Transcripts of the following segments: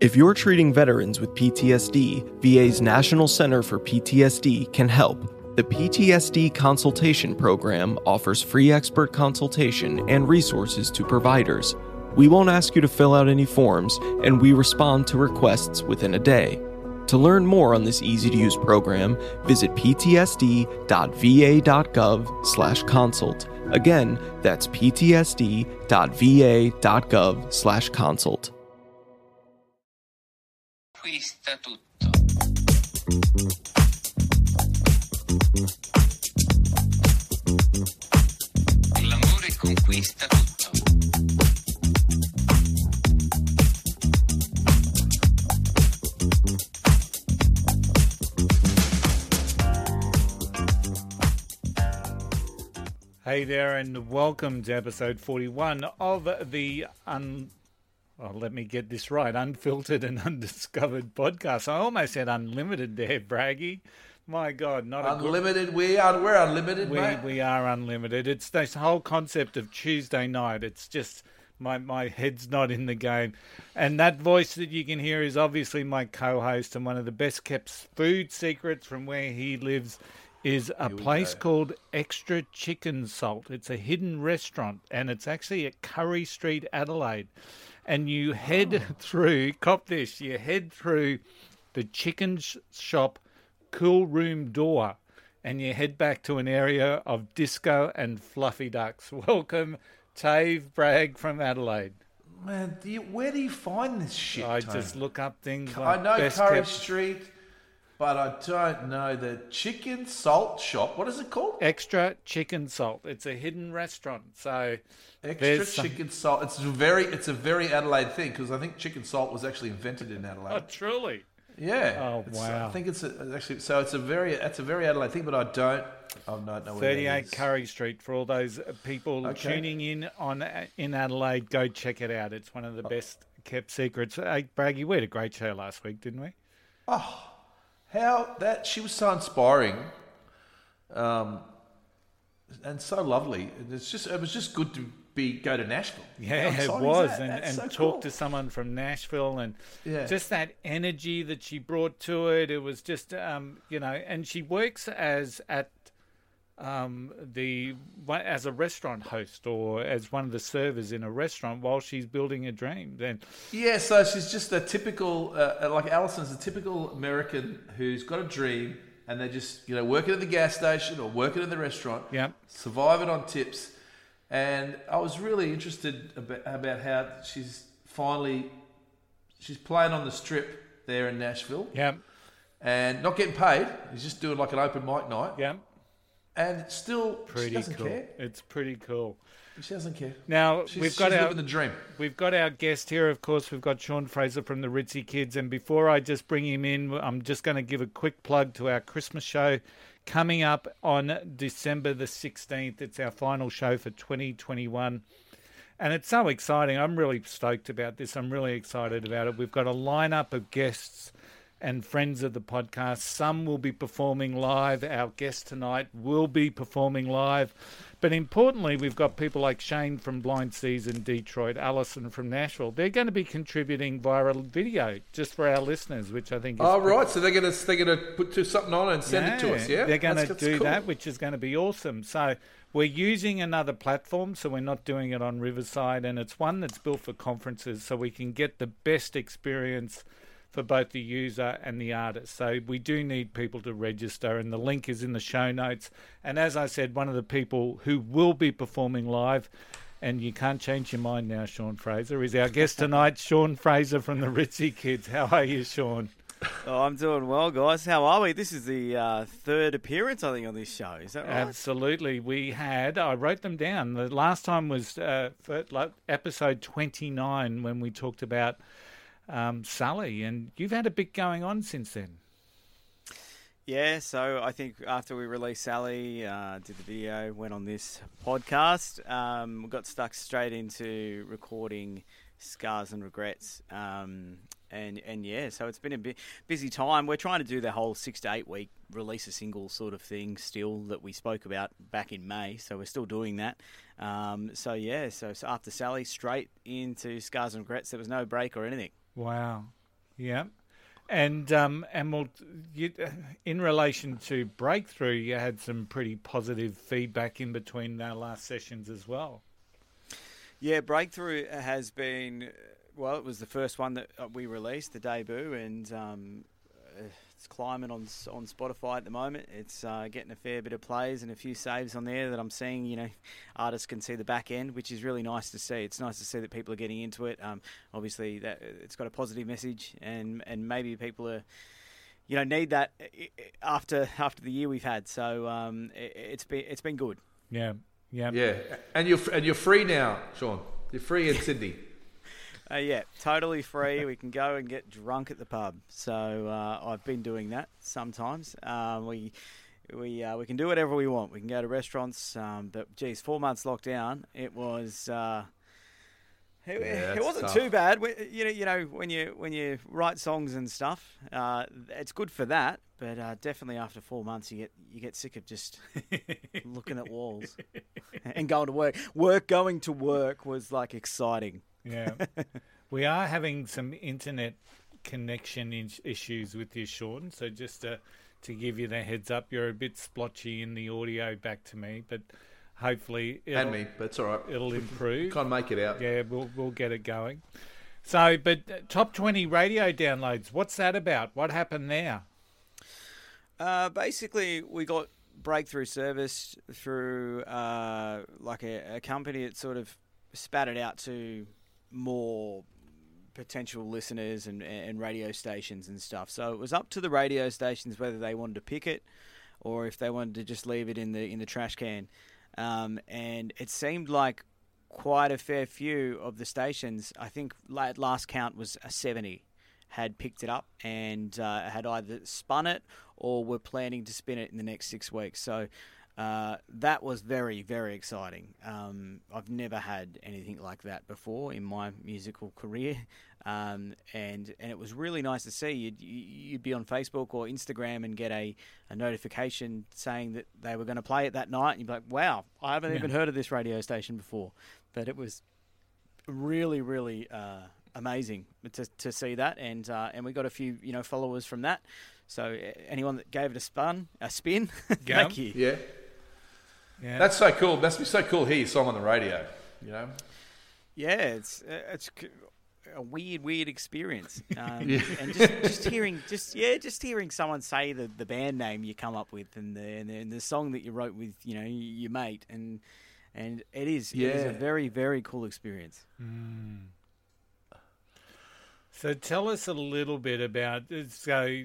If you're treating veterans with PTSD, VA's National Center for PTSD can help. The PTSD Consultation Program offers free expert consultation and resources to providers. We won't ask you to fill out any forms, and we respond to requests within a day. To learn more on this easy-to-use program, visit ptsd.va.gov/consult. Again, that's ptsd.va.gov/consult. Questa tutto. L'amore conquista tutto. Hey there, and welcome to episode 41 of the Unfiltered and Undiscovered Podcast. I almost said unlimited there, Braggy. My God, not unlimited. We're unlimited, mate. We are unlimited. It's this whole concept of Tuesday night. It's just my head's not in the game. And that voice that you can hear is obviously my co-host, and one of the best kept food secrets from where he lives is a place called Extra Chicken Salt. It's a hidden restaurant, and it's actually at Curry Street, Adelaide. And you head through, cop this, you head through the chicken shop cool room door, and you head back to an area of disco and fluffy ducks. Welcome, Tave Bragg from Adelaide. Man, where do you find this shit, Tony? Just look up things like I know Best Curry Street, but I don't know the chicken salt shop. What is it called? Extra Chicken Salt. It's a hidden restaurant, so... Extra chicken salt. It's a very Adelaide thing, because I think chicken salt was actually invented in Adelaide. Oh, truly? Yeah. Oh, wow. I think it's a very Adelaide thing, but I don't know where it is. 38 Curry Street, for all those people tuning in in Adelaide, go check it out. It's one of the best kept secrets. Hey, Braggy, we had a great show last week, didn't we? Oh, she was so inspiring. And so lovely. It was just good to go to Nashville. Yeah, it was, and so talk cool. to someone from Nashville, and just that energy that she brought to it. It was just, and she works as a restaurant host, or as one of the servers in a restaurant while she's building a dream. So she's just a typical, like Alison's a typical American who's got a dream, and they just, working at the gas station or working at the restaurant, surviving on tips. And I was really interested about how she's playing on the strip there in Nashville. Yeah. And not getting paid. She's just doing like an open mic night. Yeah. And still, she doesn't care. It's pretty cool. She doesn't care. Now, she's living the dream. We've got our guest here, of course. We've got Sean Fraser from the Ritzy Kids. And before I just bring him in, I'm just going to give a quick plug to our Christmas show coming up on December the 16th. It's our final show for 2021. And it's so exciting. I'm really stoked about this. I'm really excited about it. We've got a lineup of guests and friends of the podcast. Some will be performing live. Our guest tonight will be performing live. But importantly, we've got people like Shane from Blind Seas in Detroit, Alison from Nashville. They're going to be contributing via a video just for our listeners, which I think is... Oh, right. Cool. So they're going to put something on and send it to us, yeah? They're going to do that, which is going to be awesome. So we're using another platform, so we're not doing it on Riverside, and it's one that's built for conferences, so we can get the best experience for both the user and the artist. So we do need people to register, and the link is in the show notes. And as I said, one of the people who will be performing live, and you can't change your mind now, Sean Fraser, is our guest tonight, Sean Fraser from the Ritzy Kids. How are you, Sean? Oh, I'm doing well, guys. How are we? This is the third appearance, I think, on this show. Is that right? Absolutely. I wrote them down. The last time was episode 29, when we talked about Sally, and you've had a bit going on since then. Yeah, so I think after we released Sally, did the video, went on this podcast, we got stuck straight into recording Scars and Regrets. And yeah, so it's been a busy time. We're trying to do the whole 6 to 8 week release a single sort of thing still that we spoke about back in May. So we're still doing that. So yeah, so after Sally, straight into Scars and Regrets. There was no break or anything. Wow. Yeah. And well, you, in relation to Breakthrough, you had some pretty positive feedback in between our last sessions as well. Yeah, Breakthrough has been, well, it was the first one that we released, the debut, and it's climbing on Spotify at the moment. It's getting a fair bit of plays and a few saves on there that I'm seeing. You know, artists can see the back end, which is really nice to see. It's nice to see that people are getting into it. Obviously, that it's got a positive message, and maybe people are, you know, need that after the year we've had. So it's been good. Yeah. And you're free now, Sean. You're free in Sydney. Yeah, totally free. We can go and get drunk at the pub. So I've been doing that sometimes. We can do whatever we want. We can go to restaurants. But geez, 4 months lockdown. It was it wasn't tough. Too bad. You know when you write songs and stuff, it's good for that. But definitely after 4 months, you get sick of just looking at walls and going to work. Going to work was like exciting. Yeah, we are having some internet connection issues with you, Sean. So just to give you the heads up, you're a bit splotchy in the audio back to me, but hopefully that's all right. It'll improve. Can't make it out. Yeah, we'll get it going. So, but top 20 radio downloads. What's that about? What happened there? Basically, we got Breakthrough service through like a company that sort of spat it out to more potential listeners and radio stations and stuff. So it was up to the radio stations whether they wanted to pick it or if they wanted to just leave it in the trash can. And it seemed like quite a fair few of the stations, I think at last count was 70, had picked it up and had either spun it or were planning to spin it in the next 6 weeks. So that was very, very exciting. I've never had anything like that before in my musical career, and it was really nice to see. You'd be on Facebook or Instagram and get a notification saying that they were going to play it that night, and you'd be like, wow, I haven't even heard of this radio station before. But it was really, really amazing to see that, and we got a few followers from that. So anyone that gave it a spin, thank you. Yeah. Yeah, that's so cool. Must be so cool to hear your song on the radio, you know. Yeah, it's a weird experience, yeah. And just hearing someone say the band name you come up with and the song that you wrote with your mate and it is a very, very cool experience. Mm. So tell us a little bit about so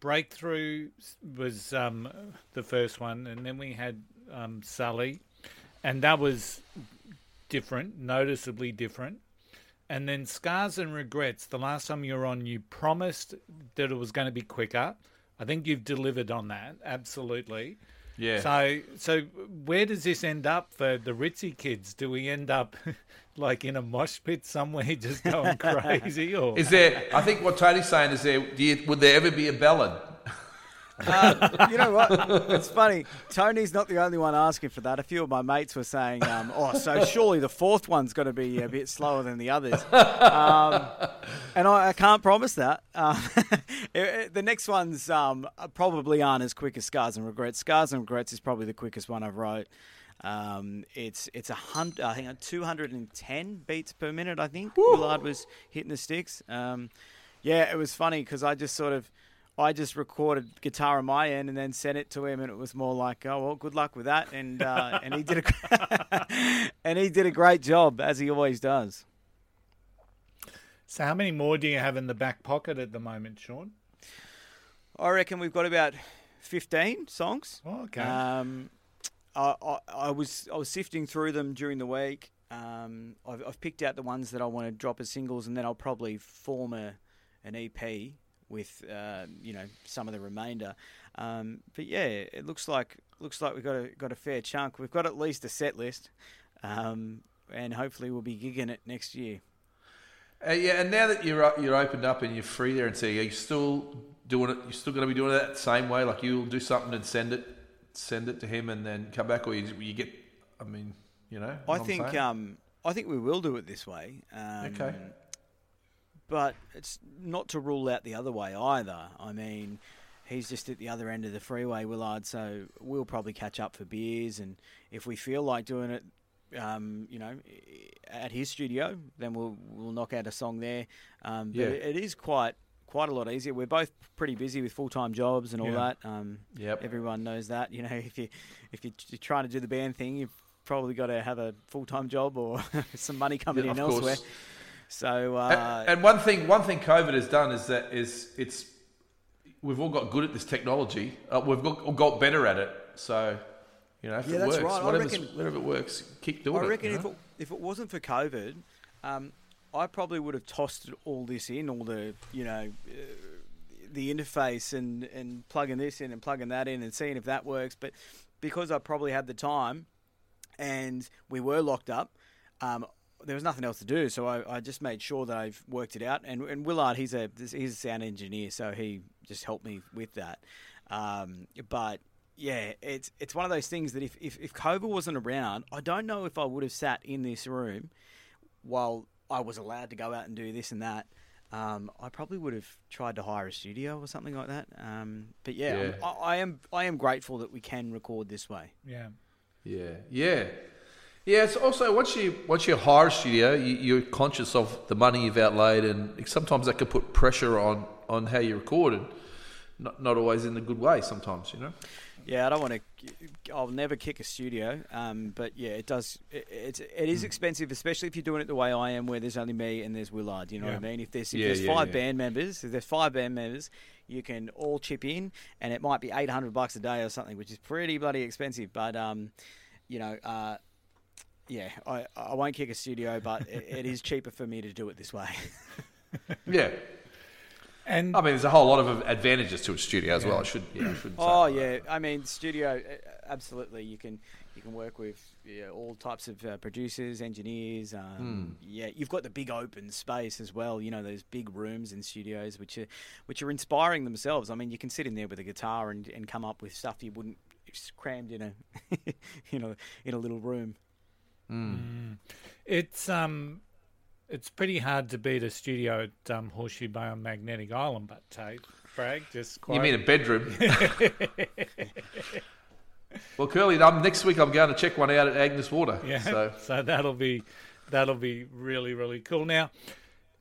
Breakthrough was the first one, and then we had. Sally, and that was different, noticeably different. And then Scars and Regrets, the last time you were on, you promised that it was going to be quicker. I think you've delivered on that, absolutely. Yeah. So where does this end up for the Ritzy Kids? Do we end up like in a mosh pit somewhere just going crazy? Or is there, I think what Tony's saying is would there ever be a ballad? You know what? It's funny. Tony's not the only one asking for that. A few of my mates were saying, so surely the fourth one's going to be a bit slower than the others. And I can't promise that. The next ones probably aren't as quick as Scars and Regrets. Scars and Regrets is probably the quickest one I've wrote. It's 210 beats per minute, I think. Woo! Willard was hitting the sticks. It was funny because I just recorded guitar on my end and then sent it to him, and it was more like, oh well, good luck with that, and he did a and he did a great job, as he always does. So, how many more do you have in the back pocket at the moment, Sean? I reckon we've got about 15 songs. Oh, okay. I was sifting through them during the week. I've picked out the ones that I want to drop as singles, and then I'll probably form an EP with some of the remainder. But yeah, it looks like we've got a fair chunk. We've got at least a set list, and hopefully we'll be gigging it next year. Yeah, and now that you're opened up and you're free there, and see, are you still doing it? You're still going to be doing it the same way, like you'll do something and send it to him, and then come back, or you get? I mean, you know, I think we will do it this way. Okay. But it's not to rule out the other way either. I mean, he's just at the other end of the freeway, Willard, so we'll probably catch up for beers. And if we feel like doing it, at his studio, then we'll knock out a song there. It is quite a lot easier. We're both pretty busy with full-time jobs and all that. Everyone knows that. You know, if you're trying to do the band thing, you've probably got to have a full-time job or some money coming in elsewhere. Course. So and one thing COVID has done is that we've all got good at this technology. We've all got better at it. So if it works, right. Whatever it works, keep doing it. I reckon if it wasn't for COVID, I probably would have tossed all this in, all the the interface and plugging this in and plugging that in and seeing if that works. But because I probably had the time, and we were locked up. There was nothing else to do, so I just made sure that I've worked it out. And Willard, he's a sound engineer, so he just helped me with that. But yeah, it's one of those things that if COVID wasn't around, I don't know if I would have sat in this room while I was allowed to go out and do this and that. I probably would have tried to hire a studio or something like that. But yeah. I am grateful that we can record this way. Yeah. Yeah, it's also once you hire a studio, you're conscious of the money you've outlaid, and sometimes that can put pressure on how you record, and not always in a good way sometimes, you know? Yeah, I'll never kick a studio, but yeah, it is expensive, especially if you're doing it the way I am, where there's only me and there's Willard, you know what I mean? If there's five band members, you can all chip in, and it might be $800 a day or something, which is pretty bloody expensive, but yeah, I won't kick a studio, but it is cheaper for me to do it this way. Yeah. And I mean, there's a whole lot of advantages to a studio as well. I should say. Oh, yeah. I mean, studio, absolutely. You can work with all types of producers, engineers. Yeah, you've got the big open space as well. You know, those big rooms in studios, which are inspiring themselves. I mean, you can sit in there with a guitar and come up with stuff you wouldn't crammed in a, in a little room. It's pretty hard to beat a studio at Horseshoe Bay on Magnetic Island, but Tave Bragg just quite... You mean a bedroom? Well, Curly, next week I'm going to check one out at Agnes Water. Yeah, so that'll be really, really cool. Now,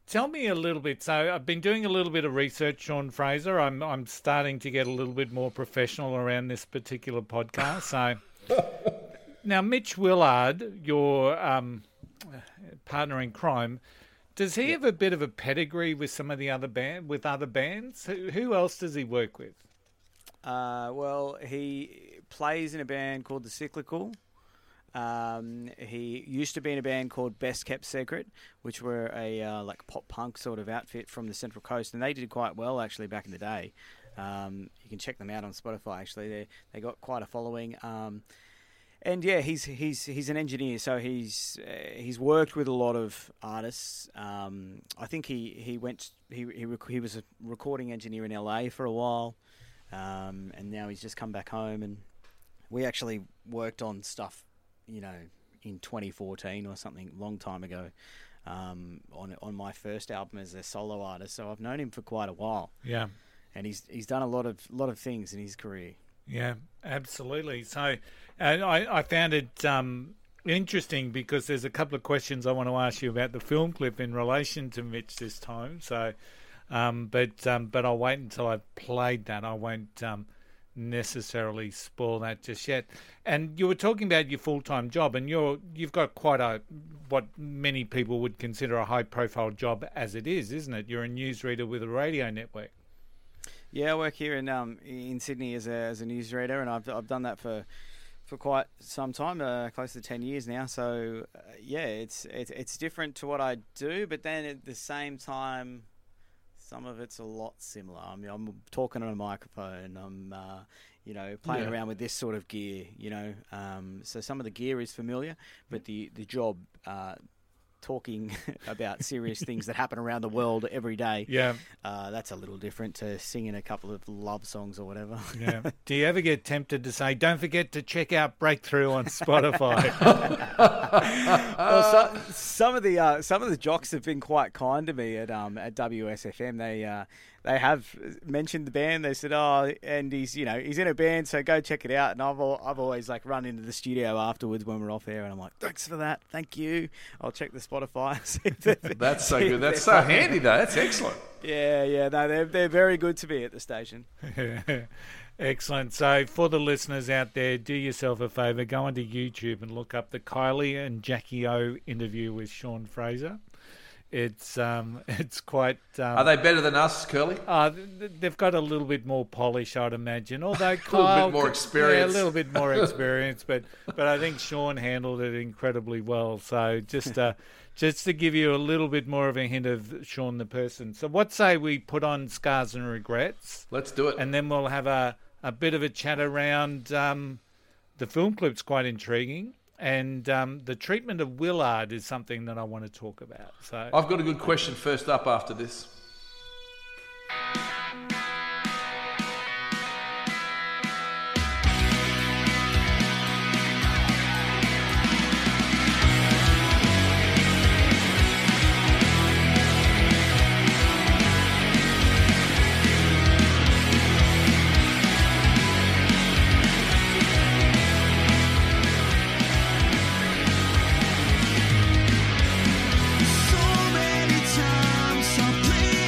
tell me a little bit. So I've been doing a little bit of research, Sean Fraser. I'm starting to get a little bit more professional around this particular podcast. So. Now, Mitch Willard, your partner in crime, does he have a bit of a pedigree with some of the other bands? Who else does he work with? Well, he plays in a band called The Cyclical. He used to be in a band called Best Kept Secret, which were a pop punk sort of outfit from the Central Coast, and they did quite well actually back in the day. You can check them out on Spotify. Actually, they got quite a following. And yeah, he's an engineer, so he's worked with a lot of artists. I think he was a recording engineer in LA for a while, and now he's just come back home. And we actually worked on stuff, in 2014 or something, long time ago, on my first album as a solo artist. So I've known him for quite a while. Yeah, and he's done a lot of things in his career. Yeah, absolutely. So I found it interesting because there's a couple of questions I want to ask you about the film clip in relation to Mitch this time. So, but I'll wait until I've played that. I won't necessarily spoil that just yet. And you were talking about your full-time job, and you've got quite what many people would consider a high-profile job as it is, isn't it? You're a newsreader with a radio network. Yeah, I work here in Sydney as a newsreader, and I've done that for for quite some time, close to 10 years now. So, yeah, it's different to what I do, but then at the same time, some of it's a lot similar. I mean, I'm talking on a microphone. I'm, playing around with this sort of gear, So some of the gear is familiar, but the job, talking about serious things that happen around the world every day. Yeah. That's a little different to singing a couple of love songs or whatever. Yeah. Do you ever get tempted to say, don't forget to check out Breakthrough on Spotify? Well, some of the jocks have been quite kind to me at WSFM. They have mentioned the band. They said, "Oh, and he's in a band, so go check it out." And I've always run into the studio afterwards when we're off air, and I'm like, "Thanks for that, thank you. I'll check the Spotify." That's so good. That's so handy, though. That's excellent. Yeah. No, they're very good to be at the station. Excellent. So for the listeners out there, do yourself a favour. Go onto YouTube and look up the Kylie and Jackie O interview with Sean Fraser. It's quite. Are they better than us, Curly? They've got a little bit more polish, I'd imagine. Although a little bit more experience. But I think Sean handled it incredibly well. So just to give you a little bit more of a hint of Sean the person. So what say we put on Scars and Regrets? Let's do it, and then we'll have a bit of a chat around. The film clip's quite intriguing. And the treatment of Willard is something that I want to talk about. So I've got a good question first up after this. So many times I'm playing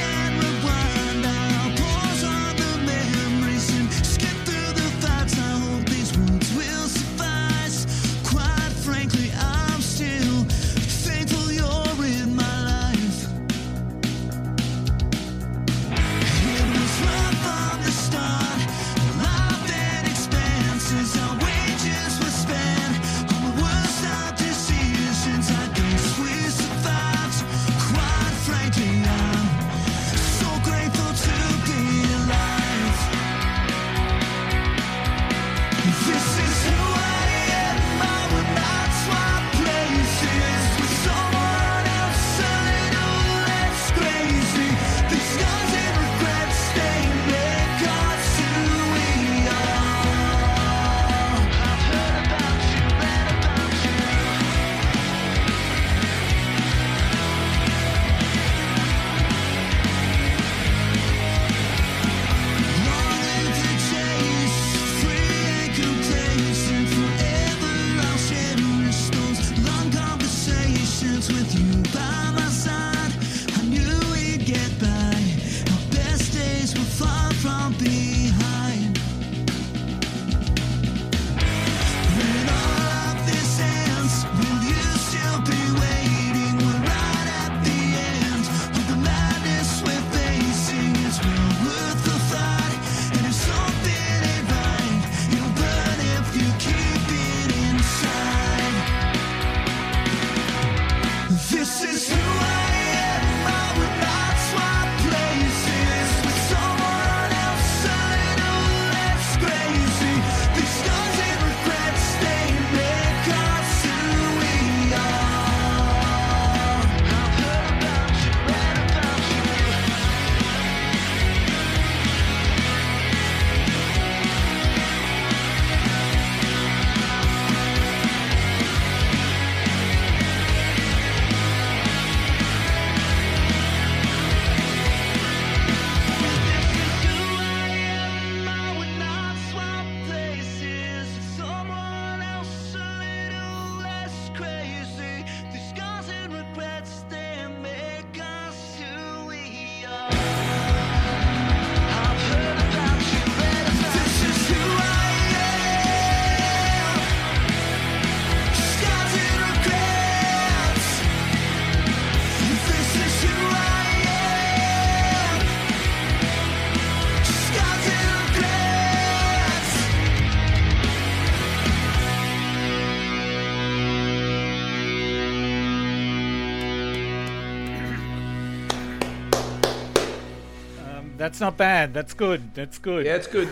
That's not bad. That's good. That's good. Yeah, it's good.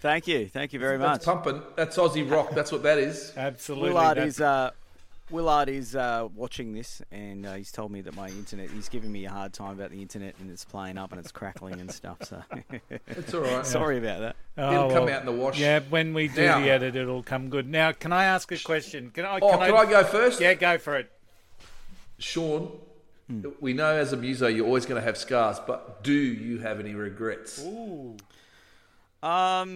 Thank you. Thank you very much. That's pumping. That's Aussie rock. That's what that is. Absolutely. Willard is watching this, and he's told me that my internet, he's giving me a hard time about the internet, and it's playing up and it's crackling and stuff. So it's all right. Sorry about that. It'll come out in the wash. Yeah, when we do the edit, it'll come good. Now, can I ask a question? Can I go first? Yeah, go for it. Sean, we know as a muso you're always going to have scars, but do you have any regrets? Ooh. Yeah,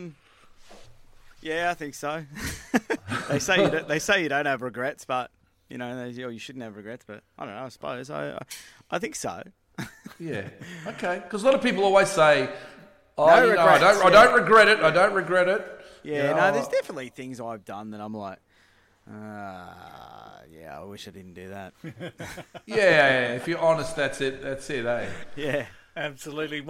I think so. They say you don't have regrets, but you know, you shouldn't have regrets, but I don't know, I suppose. I think so. Yeah. Okay. Because a lot of people always say, I don't regret it. Yeah, there's definitely things I've done that I'm like, I wish I didn't do that. If you're honest, that's it, eh? Yeah. Absolutely.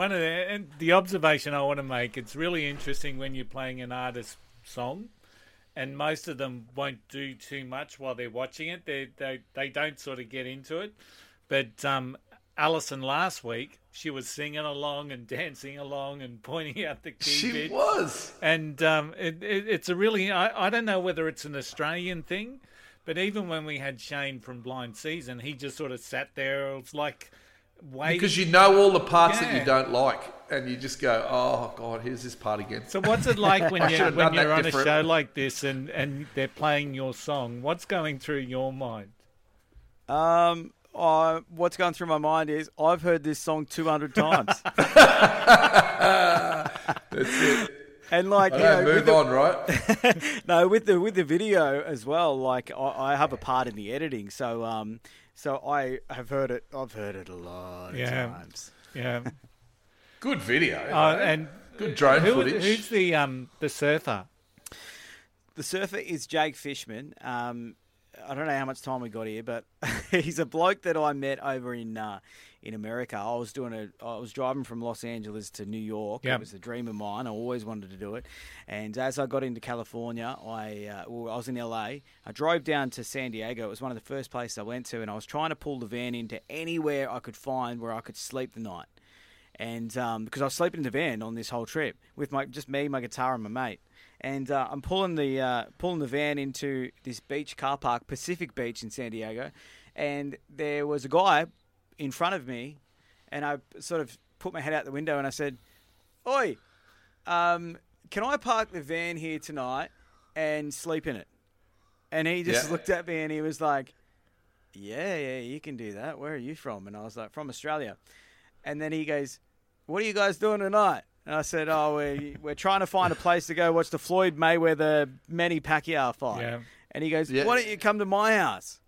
The observation I want to make, it's really interesting when you're playing an artist's song, and most of them won't do too much while they're watching it. They don't sort of get into it. But Alison last week, she was singing along and dancing along and pointing out the key bits. She was. And it's a really, I don't know whether it's an Australian thing, but even when we had Shane from Blind Season, he just sort of sat there. It was like, waiting. Because you know all the parts that you don't like, and you just go, oh God, here's this part again. So what's it like when you're on a show like this and they're playing your song? What's going through your mind? What's going through my mind is I've heard this song 200 times. That's it. And like, right? No, with the video as well. Like I have a part in the editing, so so I have heard it. I've heard it a lot of times. Yeah. Good video. And good drone footage. Who's the surfer? The surfer is Jake Fishman. I don't know how much time we got here, but he's a bloke that I met over in America. I was driving from Los Angeles to New York. Yep. It was a dream of mine. I always wanted to do it. And as I got into California, I was in LA. I drove down to San Diego. It was one of the first places I went to, and I was trying to pull the van into anywhere I could find where I could sleep the night. And because I was sleeping in the van on this whole trip with just me, my guitar, and my mate. And I'm pulling the van into this beach car park, Pacific Beach in San Diego, and there was a guy in front of me, and I sort of put my head out the window and I said, "Oi, can I park the van here tonight and sleep in it?" And he just looked at me and he was like, "Yeah, you can do that. Where are you from?" And I was like, "From Australia." And then he goes, "What are you guys doing tonight?" And I said, we're trying to find a place to go watch the Floyd Mayweather Manny Pacquiao fight. Yeah. And he goes, "Why don't you come to my house?"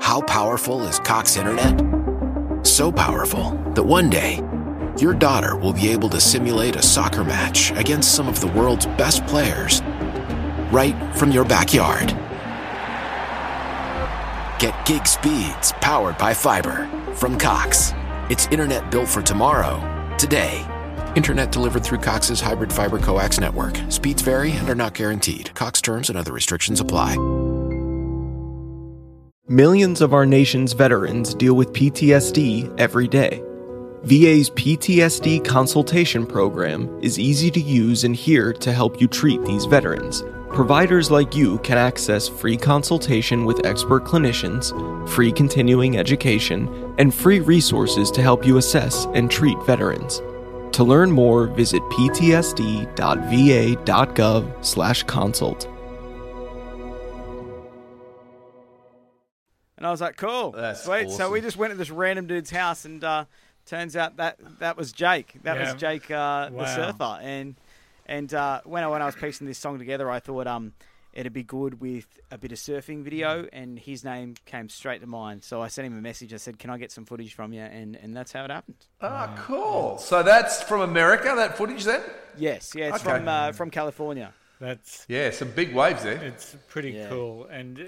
How powerful is Cox Internet? So powerful that one day your daughter will be able to simulate a soccer match against some of the world's best players right from your backyard. Get gig speeds powered by fiber from Cox. It's internet built for tomorrow, today. Internet delivered through Cox's hybrid fiber coax network. Speeds vary and are not guaranteed. Cox terms and other restrictions apply. Millions of our nation's veterans deal with PTSD every day. VA's PTSD consultation program is easy to use and here to help you treat these veterans. Providers like you can access free consultation with expert clinicians, free continuing education, and free resources to help you assess and treat veterans. To learn more, visit ptsd.va.gov/consult. And I was like, cool. That's sweet. Awesome. So we just went to this random dude's house, and turns out that was Jake. That was Jake, the surfer. And when I was piecing this song together, I thought it'd be good with a bit of surfing video, and his name came straight to mind. So I sent him a message. I said, "Can I get some footage from you?" And that's how it happened. Ah, oh, cool. So that's from America, that footage then? Yes. Yeah, it's from California. That's some big waves there. It's pretty cool. And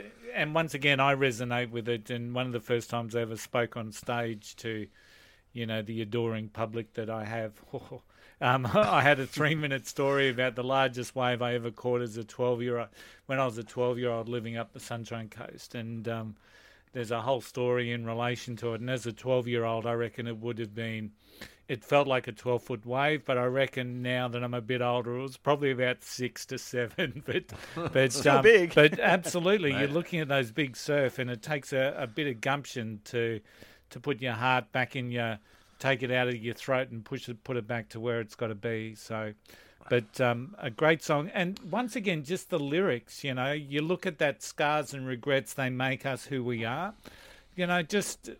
once again, I resonate with it. And one of the first times I ever spoke on stage to, you know, the adoring public that I have, I had a 3-minute story about the largest wave I ever caught as a 12-year-old, when I was a 12-year-old living up the Sunshine Coast. And there's a whole story in relation to it. And as a 12-year-old, I reckon it would have been it felt like a 12-foot wave, but I reckon now that I'm a bit older, it was probably about 6 to 7. But so big. But absolutely, you're looking at those big surf, and it takes a bit of gumption to put your heart back in your, take it out of your throat and put it back to where it's got to be. So, but a great song, and once again, just the lyrics. You know, you look at that, scars and regrets, they make us who we are. You know, just.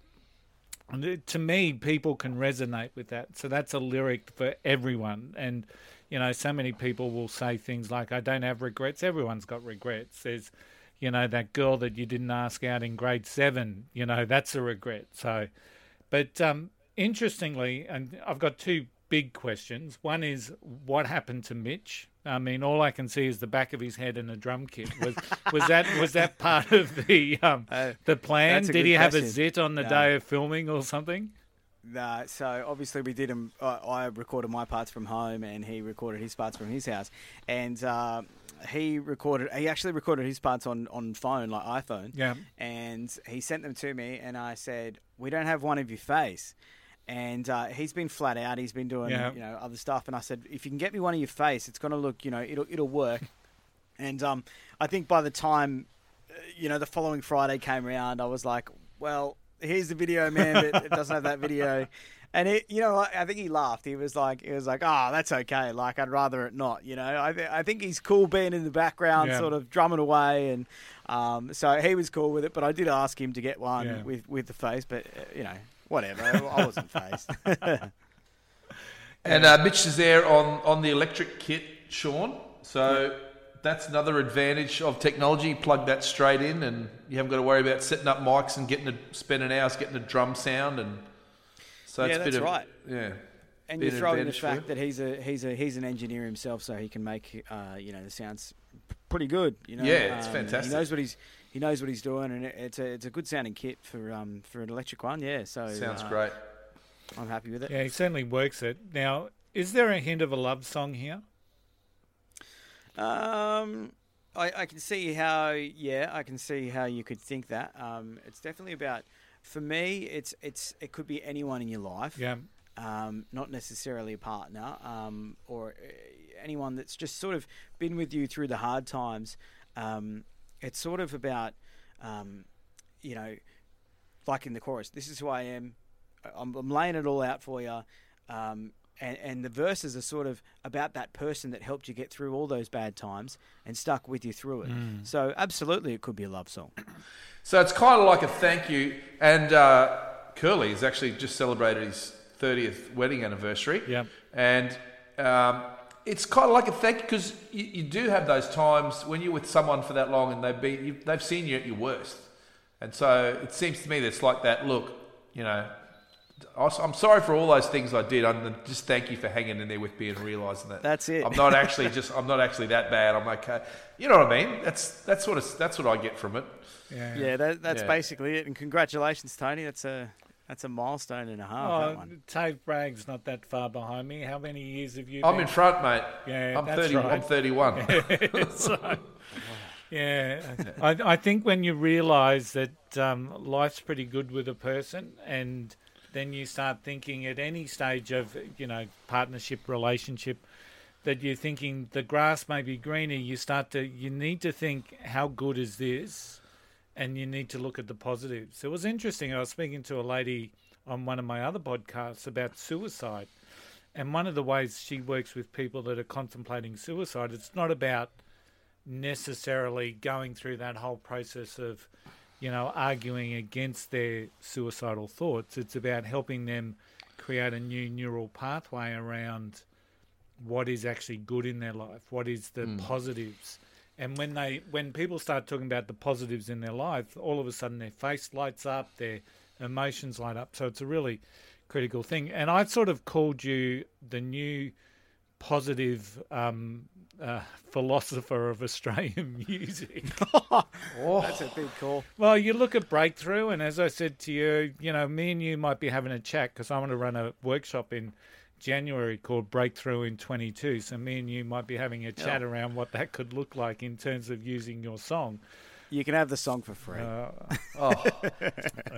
To me, people can resonate with that. So that's a lyric for everyone. And, you know, so many people will say things like, I don't have regrets. Everyone's got regrets. There's, you know, that girl that you didn't ask out in grade 7, you know, that's a regret. So, but interestingly, and I've got two big questions. One is, what happened to Mitch? I mean, all I can see is the back of his head and a drum kit. Was that part of the plan? Did he have a zit on the day of filming or something? No. So obviously we did him. I recorded my parts from home, and he recorded his parts from his house. And he actually recorded his parts on phone, like iPhone. Yeah. And he sent them to me, and I said, "We don't have one of your face." And he's been flat out. He's been doing, you know, other stuff. And I said, if you can get me one of your face, it's going to look, you know, it'll work. And I think by the time, you know, the following Friday came around, I was like, well, here's the video, man, but it doesn't have that video. And it, you know, I think he laughed. He was like, oh, that's okay. Like, I'd rather it not, you know. I think he's cool being in the background, sort of drumming away, and so he was cool with it. But I did ask him to get one with the face, but you know. Whatever, I wasn't phased. And Mitch is there on the electric kit, Sean. So that's another advantage of technology. Plug that straight in, and you haven't got to worry about setting up mics and spend an hour getting a drum sound. And so it's a bit of right. Yeah. And you throw in the fact that he's an engineer himself, so he can make you know, the sounds pretty good. You know, it's fantastic. He knows what he's doing, and it's a good sounding kit for an electric one. Yeah, so sounds great. I'm happy with it. Yeah, he certainly works it. Now, is there a hint of a love song here? I can see how. Yeah, I can see how you could think that. It's definitely about. For me, it could be anyone in your life. Yeah. Not necessarily a partner. Or anyone that's just sort of been with you through the hard times. It's sort of about, you know, like in the chorus, this is who I am. I'm laying it all out for you. And the verses are sort of about that person that helped you get through all those bad times and stuck with you through it. Mm. So absolutely, it could be a love song. So it's kind of like a thank you. And Curly has actually just celebrated his 30th wedding anniversary. Yeah. And... it's kind of like a thank you, because you do have those times when you're with someone for that long and they've seen you at your worst. And so it seems to me that it's like that, look, you know, I'm sorry for all those things I did. I'm just thank you for hanging in there with me and realising that. That's it. I'm not actually that bad. I'm okay. You know what I mean? That's what I get from it. Yeah, that's basically it. And congratulations, Tony. That's a milestone and a half, that one. Tave Bragg's not that far behind me. How many years have you been? I'm in front, mate. Yeah, I'm 30. Right. I'm 31. Yeah, so, I think when you realise that life's pretty good with a person, and then you start thinking at any stage of, you know, partnership, relationship, that you're thinking the grass may be greener, you need to think, how good is this? And you need to look at the positives. It was interesting. I was speaking to a lady on one of my other podcasts about suicide. And one of the ways she works with people that are contemplating suicide, it's not about necessarily going through that whole process of, you know, arguing against their suicidal thoughts. It's about helping them create a new neural pathway around what is actually good in their life, what is the positives. And when people start talking about the positives in their life, all of a sudden their face lights up, their emotions light up. So it's a really critical thing. And I've sort of called you the new positive philosopher of Australian music. That's a big call. Well, you look at Breakthrough, and as I said to you, you know, me and you might be having a chat, because I want to run a workshop in January called Breakthrough in 22. So me and you might be having a chat around what that could look like in terms of using your song. You can have the song for free. But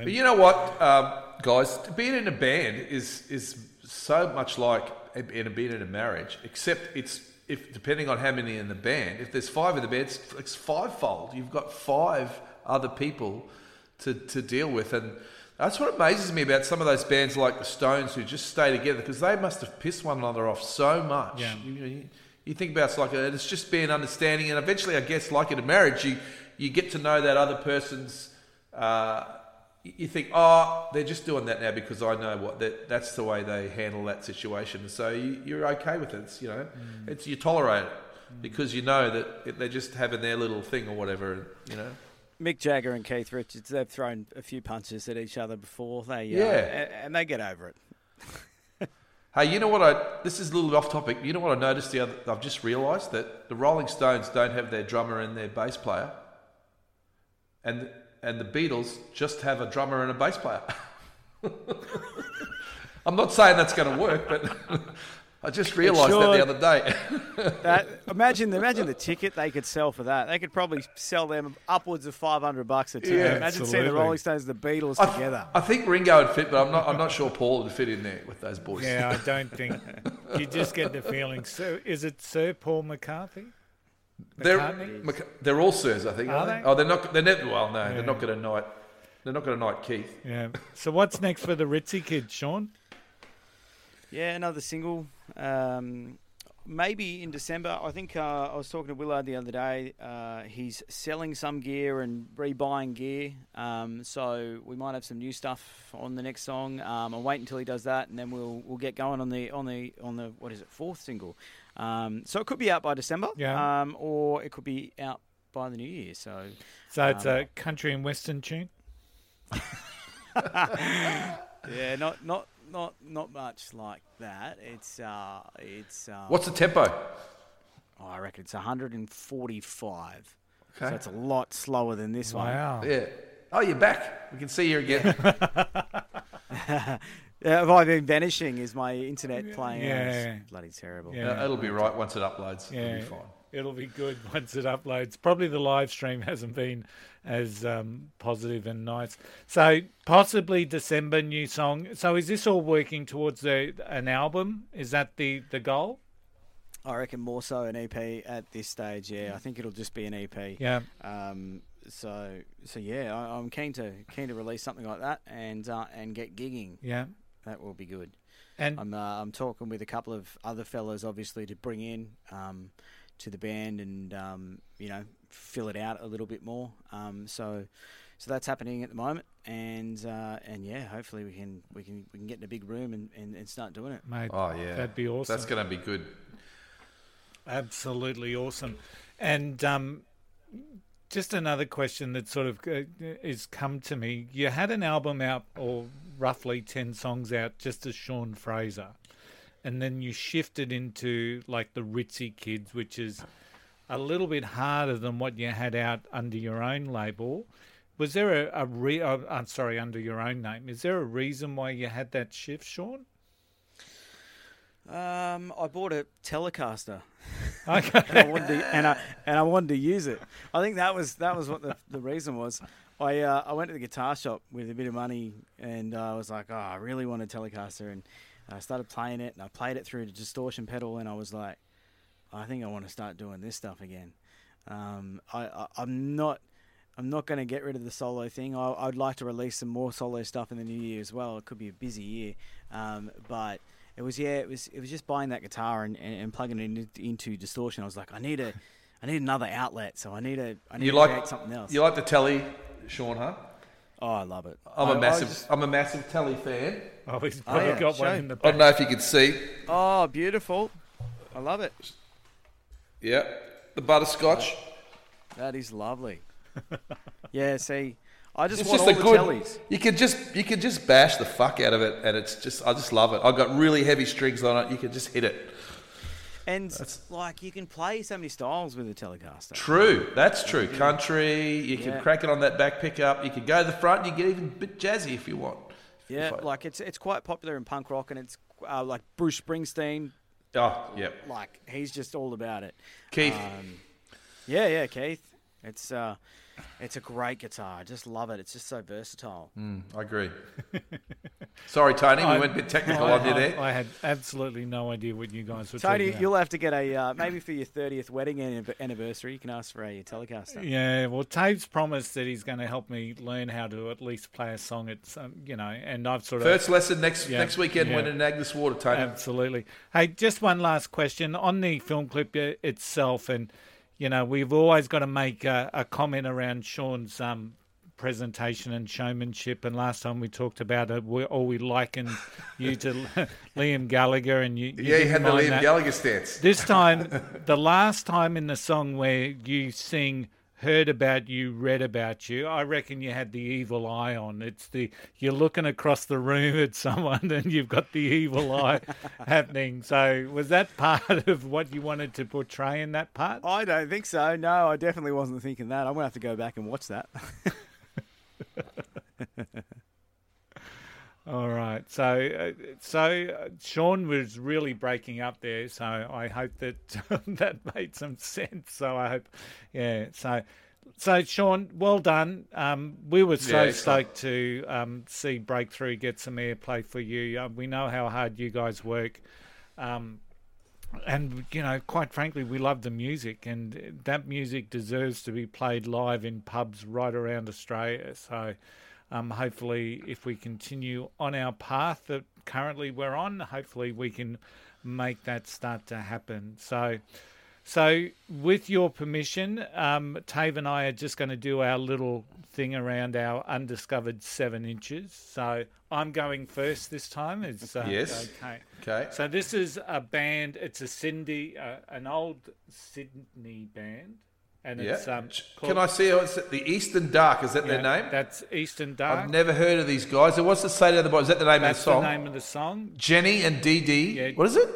you know what, guys, being in a band is so much like being in a marriage, except it's, if depending on how many in the band, if there's five in the band, it's fivefold. You've got five other people to deal with, and that's what amazes me about some of those bands like the Stones, who just stay together because they must have pissed one another off so much. Yeah. You think about it's just being understanding, and eventually, I guess, like in a marriage, you get to know that other person's. You think, they're just doing that now because I know that's the way they handle that situation. So you're okay with it. It's, you tolerate it because you know that they're just having their little thing or whatever. Mick Jagger and Keith Richards, they've thrown a few punches at each other before. And they get over it. Hey, you know what? This is a little off topic. You know what I noticed I've just realised that the Rolling Stones don't have their drummer and their bass player, and the Beatles just have a drummer and a bass player. I'm not saying that's going to work, but I just realised that the other day. Imagine the ticket they could sell for that. They could probably sell them upwards of $500 a ticket. Yeah, Seeing the Rolling Stones and the Beatles together. I think Ringo would fit, but I'm not sure Paul would fit in there with those boys. Yeah, I don't think. You just get the feeling. So, is it Sir Paul McCartney? They're all sirs, I think. Are they? Oh, they're not. They're never. Well, no, yeah. They're not going to knight. They're not going to knight Keith. Yeah. So what's next for the Ritzy Kids, Sean? Yeah, another single. Maybe in December. I think I was talking to Willard the other day. He's selling some gear and rebuying gear. So we might have some new stuff on the next song. I'll wait until he does that, and then we'll get going on the what is it, fourth single. So it could be out by December, or it could be out by the New Year. So it's a country and western tune. Yeah, not much like that. It's. What's the tempo? Oh, I reckon it's 145. Okay. So it's a lot slower than this one. Wow. Yeah. Oh, you're back. We can see you again. Have I been vanishing? Is my internet playing? Yeah. It's bloody terrible. Yeah. It'll be right once it uploads. Yeah. It'll be fine. It'll be good once it uploads. Probably the live stream hasn't been as positive and nice. So possibly December, new song. So is this all working towards an album? Is that the goal? I reckon more so an EP at this stage, yeah. I think it'll just be an EP. Yeah. So yeah, I'm keen to release something like that and get gigging. Yeah. That will be good. And I'm talking with a couple of other fellas, obviously, to bring in to the band and fill it out a little bit more. So that's happening at the moment, and yeah, hopefully we can get in a big room and start doing it. Mate, that'd be awesome. That's going to be good. Absolutely awesome. And just another question that sort of is come to me. You had an album out, or roughly 10 songs out, just as Sean Fraser, and then you shifted into like the Ritzy Kids, which is a little bit harder than what you had out under your own label. Was there under your own name? Is there a reason why you had that shift, Sean? I bought a Telecaster. Okay. I wanted to use it. I think that was what the reason was. I went to the guitar shop with a bit of money, and I was like, I really want a Telecaster, and I started playing it, and I played it through the distortion pedal, and I was like, I think I want to start doing this stuff again. I'm not going to get rid of the solo thing. I'd like to release some more solo stuff in the new year as well. It could be a busy year, but. It was just buying that guitar and plugging it into distortion. I was like, I need another outlet. So I need to create something else. You like the telly, Sean, huh? Oh, I love it. I'm a massive telly fan. Oh, he's probably got one in the back. I don't know if you can see. Oh, beautiful! I love it. Yeah, the butterscotch. That is lovely. Yeah, see. I just want all the tellies. You can just bash the fuck out of it, and it's just, I just love it. I've got really heavy strings on it. You can just hit it, and you can play so many styles with the Telecaster. True, that's true. Country, you can crack it on that back pickup. You can go to the front. You can get even a bit jazzy if you want. Yeah, it's quite popular in punk rock, and it's like Bruce Springsteen. Oh, yeah. Like he's just all about it. Keith. Keith. It's a great guitar. I just love it. It's just so versatile. I agree. Sorry, Tony, we went a bit technical on you there. I had absolutely no idea what you guys were talking about. Tony, you'll have to get a, maybe for your 30th wedding anniversary, you can ask for a Telecaster. Yeah, well, Tave's promised that he's going to help me learn how to at least play a song at some, you know, and I've sort of... First lesson next weekend, when in Agnes Water, Tony. Absolutely. Hey, just one last question. On the film clip itself, and, you know, we've always got to make a comment around Sean's... presentation and showmanship, and last time we talked about it, we likened you to Liam Gallagher, and you had the Liam Gallagher stance. This time, the last time in the song where you sing "Heard About You, Read About You," I reckon you had the evil eye on. It's you're looking across the room at someone and you've got the evil eye happening. So was that part of what you wanted to portray in that part? I don't think so. No, I definitely wasn't thinking that. I'm going to have to go back and watch that. All right, so Sean was really breaking up there, so I hope that that made some sense. So I hope, so Sean, well done. We were so stoked to see Breakthrough get some airplay for you. We know how hard you guys work, and you know, quite frankly, we love the music, and that music deserves to be played live in pubs right around Australia. So. Hopefully, if we continue on our path that currently we're on, hopefully we can make that start to happen. So with your permission, Tave and I are just going to do our little thing around our undiscovered 7 inches. So I'm going first this time. It's, yes. Okay. So this is a band. It's a an old Sydney band. And it's, called, can I see the Eastern Dark? Is that their name? That's Eastern Dark. I've never heard of these guys. What's the say to the boys? Is that the name of the song? That's the name of the song. Jenny and Dee Dee. Yeah. What is it?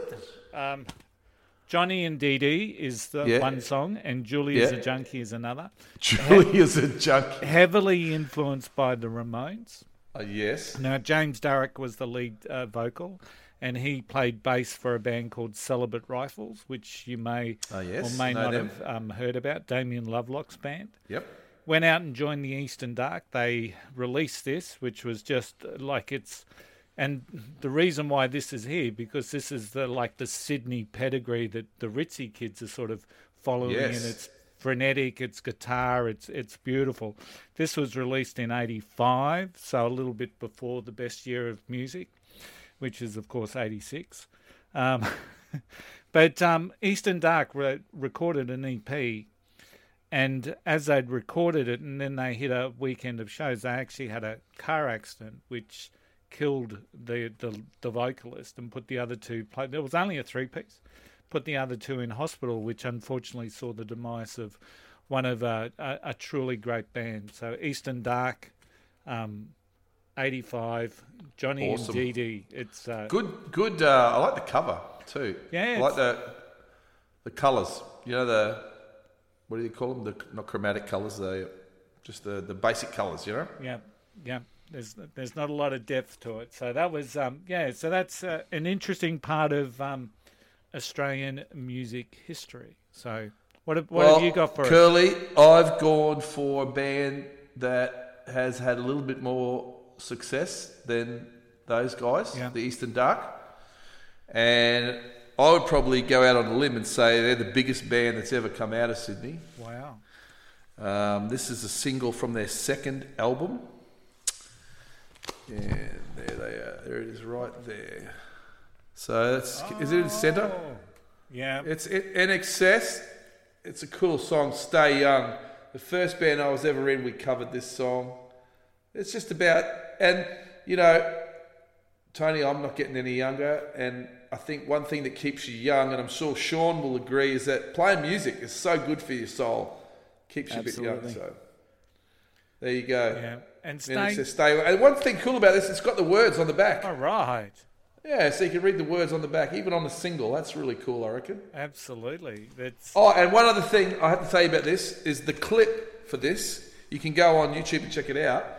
Johnny and Dee Dee is the one song, and Julie is a Junkie is another. Julie is a Junkie. Heavily influenced by the Ramones. Yes. Now, James Darroch was the lead vocal. And he played bass for a band called Celibate Rifles, which you may or may not have heard about, Damien Lovelock's band. Yep. Went out and joined the Eastern Dark. They released this, which was just like it's... And the reason why this is here, because this is the Sydney pedigree that the Ritzy Kids are sort of following and it's frenetic, it's guitar, it's beautiful. This was released in 85, so a little bit before the best year of music, which is, of course, 86. But Eastern Dark recorded an EP, and as they'd recorded it and then they hit a weekend of shows, they actually had a car accident which killed the vocalist and put the other two... There was only a three-piece. Put the other two in hospital, which unfortunately saw the demise of one of a truly great band. So Eastern Dark... 85, Johnny awesome. And Dee Dee. It's good. I like the cover too. Yeah, I like the colours. You know what do you call them? Not chromatic colours. They just the basic colours. You know. Yeah. There's not a lot of depth to it. So that was So that's an interesting part of Australian music history. So what have you got for Curly? I've gone for a band that has had a little bit more success than those guys, the Eastern Dark, and I would probably go out on a limb and say they're the biggest band that's ever come out of Sydney. Wow. This is a single from their second album, and there they are. There it is, right there. So that's is it in the centre? Yeah. It's INXS. It's a cool song, Stay Young. The first band I was ever in, we covered this song. It's just about, and you know, Tony, I'm not getting any younger, and I think one thing that keeps you young, and I'm sure Sean will agree, is that playing music is so good for your soul, keeps you a bit young. So there you go. Yeah, and stay. And one thing cool about this, it's got the words on the back. All right. Yeah, so you can read the words on the back, even on the single. That's really cool, I reckon. Absolutely. That's. Oh, and one other thing I have to tell you about this is the clip for this. You can go on YouTube and check it out.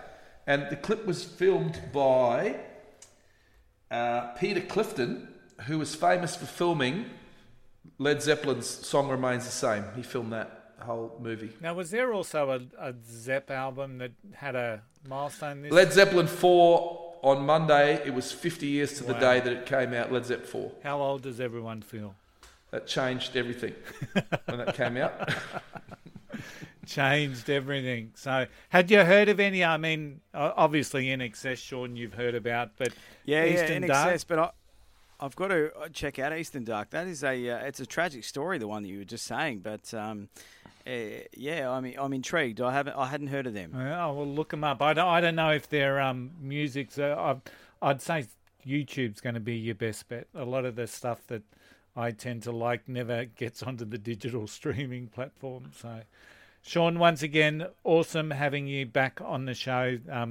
And the clip was filmed by Peter Clifton, who was famous for filming Led Zeppelin's Song Remains the Same. He filmed that. whole movie. Now, was there also a Zepp album that had a milestone? This Led Zeppelin 4 on Monday. It was 50 years to the day that it came out, Led Zepp 4. How old does everyone feel? That changed everything when that came out. Changed everything. So, had you heard of any? I mean, obviously INXS, Sean, you've heard about, but Eastern Dark. INXS, but I've got to check out Eastern Dark. That is it's a tragic story, the one that you were just saying. But I mean, I'm intrigued. I hadn't heard of them. Oh, well, look them up. I don't know if their music's. I'd say YouTube's going to be your best bet. A lot of the stuff that I tend to like never gets onto the digital streaming platform. So. Sean, once again, awesome having you back on the show. A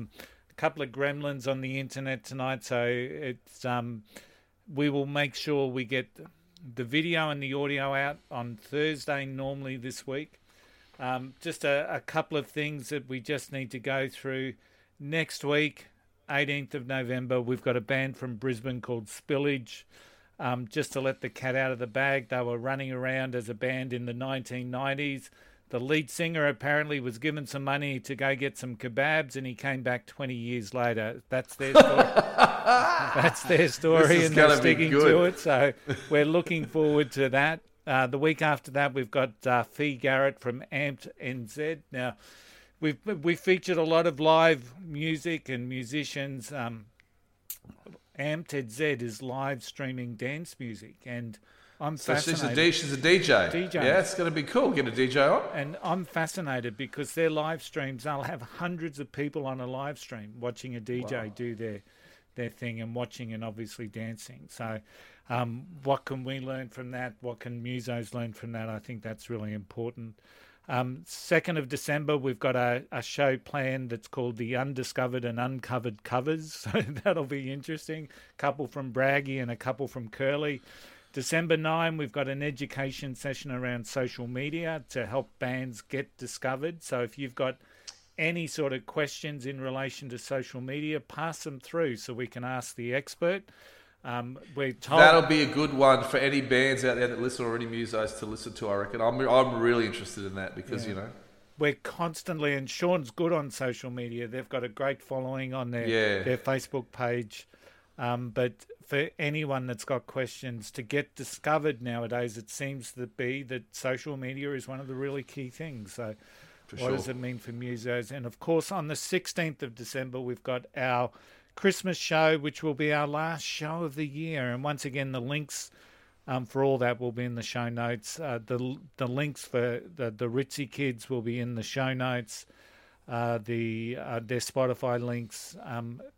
couple of gremlins on the internet tonight, so it's we will make sure we get the video and the audio out on Thursday normally this week. Just a couple of things that we just need to go through. Next week, 18th of November, we've got a band from Brisbane called Spillage. Just to let the cat out of the bag, they were running around as a band in the 1990s. The lead singer apparently was given some money to go get some kebabs, and he came back 20 years later. That's their story. That's their story, and they're sticking to it. So we're looking forward to that. The week after that, we've got Fee Garrett from Amped NZ. Now, we featured a lot of live music and musicians. Amped NZ is live streaming dance music, and I'm fascinated. So she's a DJ. Yeah, it's going to be cool. Get a DJ on. And I'm fascinated because their live streams, they'll have hundreds of people on a live stream watching a DJ do their thing and watching and obviously dancing. So what can we learn from that? What can musos learn from that? I think that's really important. 2nd of December, we've got a show planned that's called The Undiscovered and Uncovered Covers. So that'll be interesting. A couple from Braggy and a couple from Curly. December 9, we've got an education session around social media to help bands get discovered. So if you've got any sort of questions in relation to social media, pass them through so we can ask the expert. We're told that'll be a good one for any bands out there that listen or any musos to listen to, I reckon. I'm really interested in that because, you know. We're constantly, and Sean's good on social media. They've got a great following on their Facebook page. But for anyone that's got questions, to get discovered nowadays, it seems to be that social media is one of the really key things. So what does it mean for musos? And, of course, on the 16th of December, we've got our Christmas show, which will be our last show of the year. And once again, the links for all that will be in the show notes. The links for the Ritzy Kids will be in the show notes. Their Spotify links,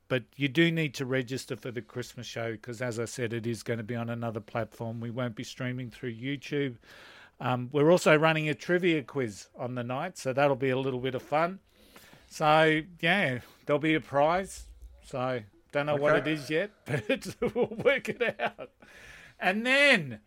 but you do need to register for the Christmas show because, as I said, it is going to be on another platform. We won't be streaming through YouTube. We're also running a trivia quiz on the night, so that'll be a little bit of fun. So, yeah, there'll be a prize. So, don't know what it is yet, but we'll work it out. And then,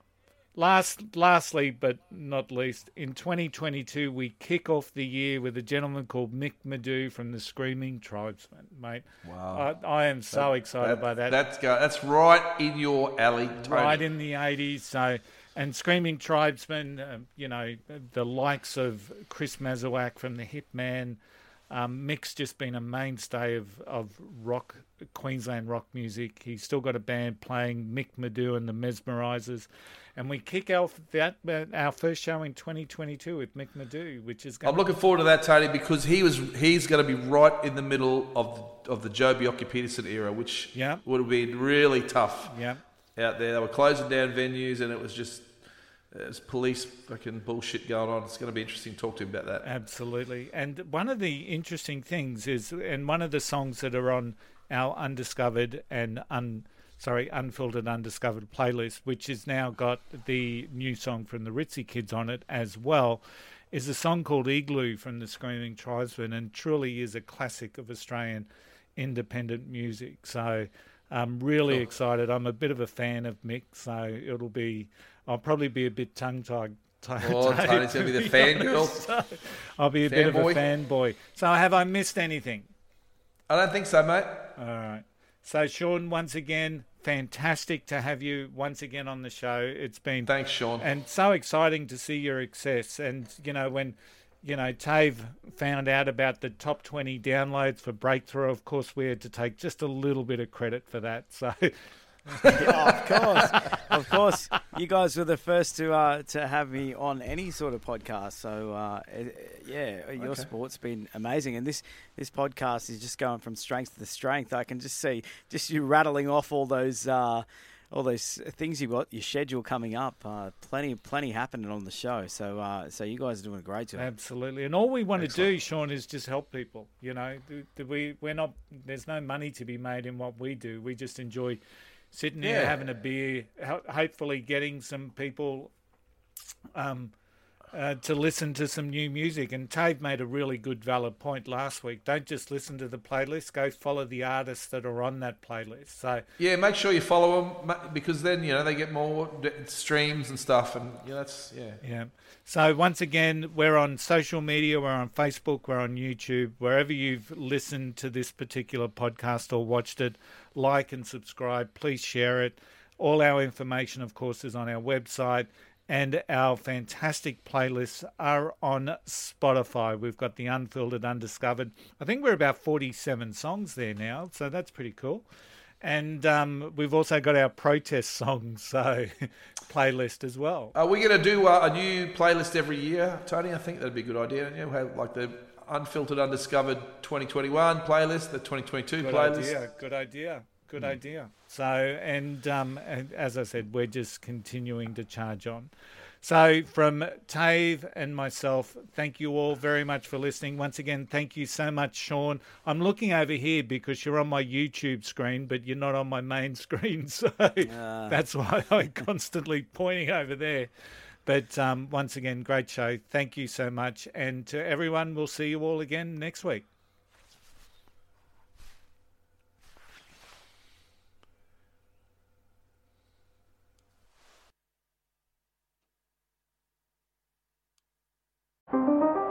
lastly, but not least, in 2022, we kick off the year with a gentleman called Mick Madu from the Screaming Tribesmen, mate. Wow. I am so excited by that. That's right in your alley, Tony. Right in the 80s. So, and Screaming Tribesmen, the likes of Chris Mazowak from The Hitman. Mick's just been a mainstay of rock, Queensland rock music. He's still got a band playing, Mick Madu and the Mesmerizers. And we kick off our first show in 2022 with Mick Madu, which is. I'm looking forward to that, Tony, because he's going to be right in the middle of the Joe Bjorky-Peterson era, which would have been really tough out there. They were closing down venues, and it was just police fucking bullshit going on. It's going to be interesting to talk to him about that. Absolutely. And one of the interesting things is, and one of the songs that are on our Unfiltered Undiscovered playlist, which has now got the new song from the Ritzy Kids on it as well, is a song called Igloo from the Screaming Tribesmen, and truly is a classic of Australian independent music. So I'm really excited. I'm a bit of a fan of Mick, so I'll probably be a bit tongue-tied. Tony's going to be the fangirl. So I'll be a bit of a fanboy. So have I missed anything? I don't think so, mate. All right. So, Sean, once again, fantastic to have you once again on the show. It's been... Thanks, Sean. And so exciting to see your success. And, you know, when... You know, Tave found out about the top 20 downloads for Breakthrough. Of course, we had to take just a little bit of credit for that. So, of course, you guys were the first to have me on any sort of podcast. So, your sport's been amazing, and this podcast is just going from strength to strength. I can just see just you rattling off all those things you got, your schedule coming up, plenty happening on the show. So so you guys are doing a great job. Absolutely. And all we want to do, Sean, is just help people. You know, there's no money to be made in what we do. We just enjoy sitting here having a beer, hopefully getting some people to listen to some new music. And Tave made a really good, valid point last week. Don't just listen to the playlist. Go follow the artists that are on that playlist. So yeah, make sure you follow them, because then, you know, they get more streams and stuff. And yeah, that's. So once again, we're on social media. We're on Facebook. We're on YouTube. Wherever you've listened to this particular podcast or watched it, like and subscribe. Please share it. All our information, of course, is on our website. And our fantastic playlists are on Spotify. We've got the Unfiltered, Undiscovered. I think we're about 47 songs there now, so that's pretty cool. And we've also got our protest songs playlist as well. We're going to do a new playlist every year, Tony. I think that'd be a good idea. We'll have like the Unfiltered, Undiscovered 2021 playlist, the 2022 playlist. Good idea. So, and as I said, we're just continuing to charge on. So from Tave and myself, thank you all very much for listening. Once again, thank you so much, Sean. I'm looking over here because you're on my YouTube screen, but you're not on my main screen. So that's why I'm constantly pointing over there. But once again, great show. Thank you so much. And to everyone, we'll see you all again next week.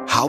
How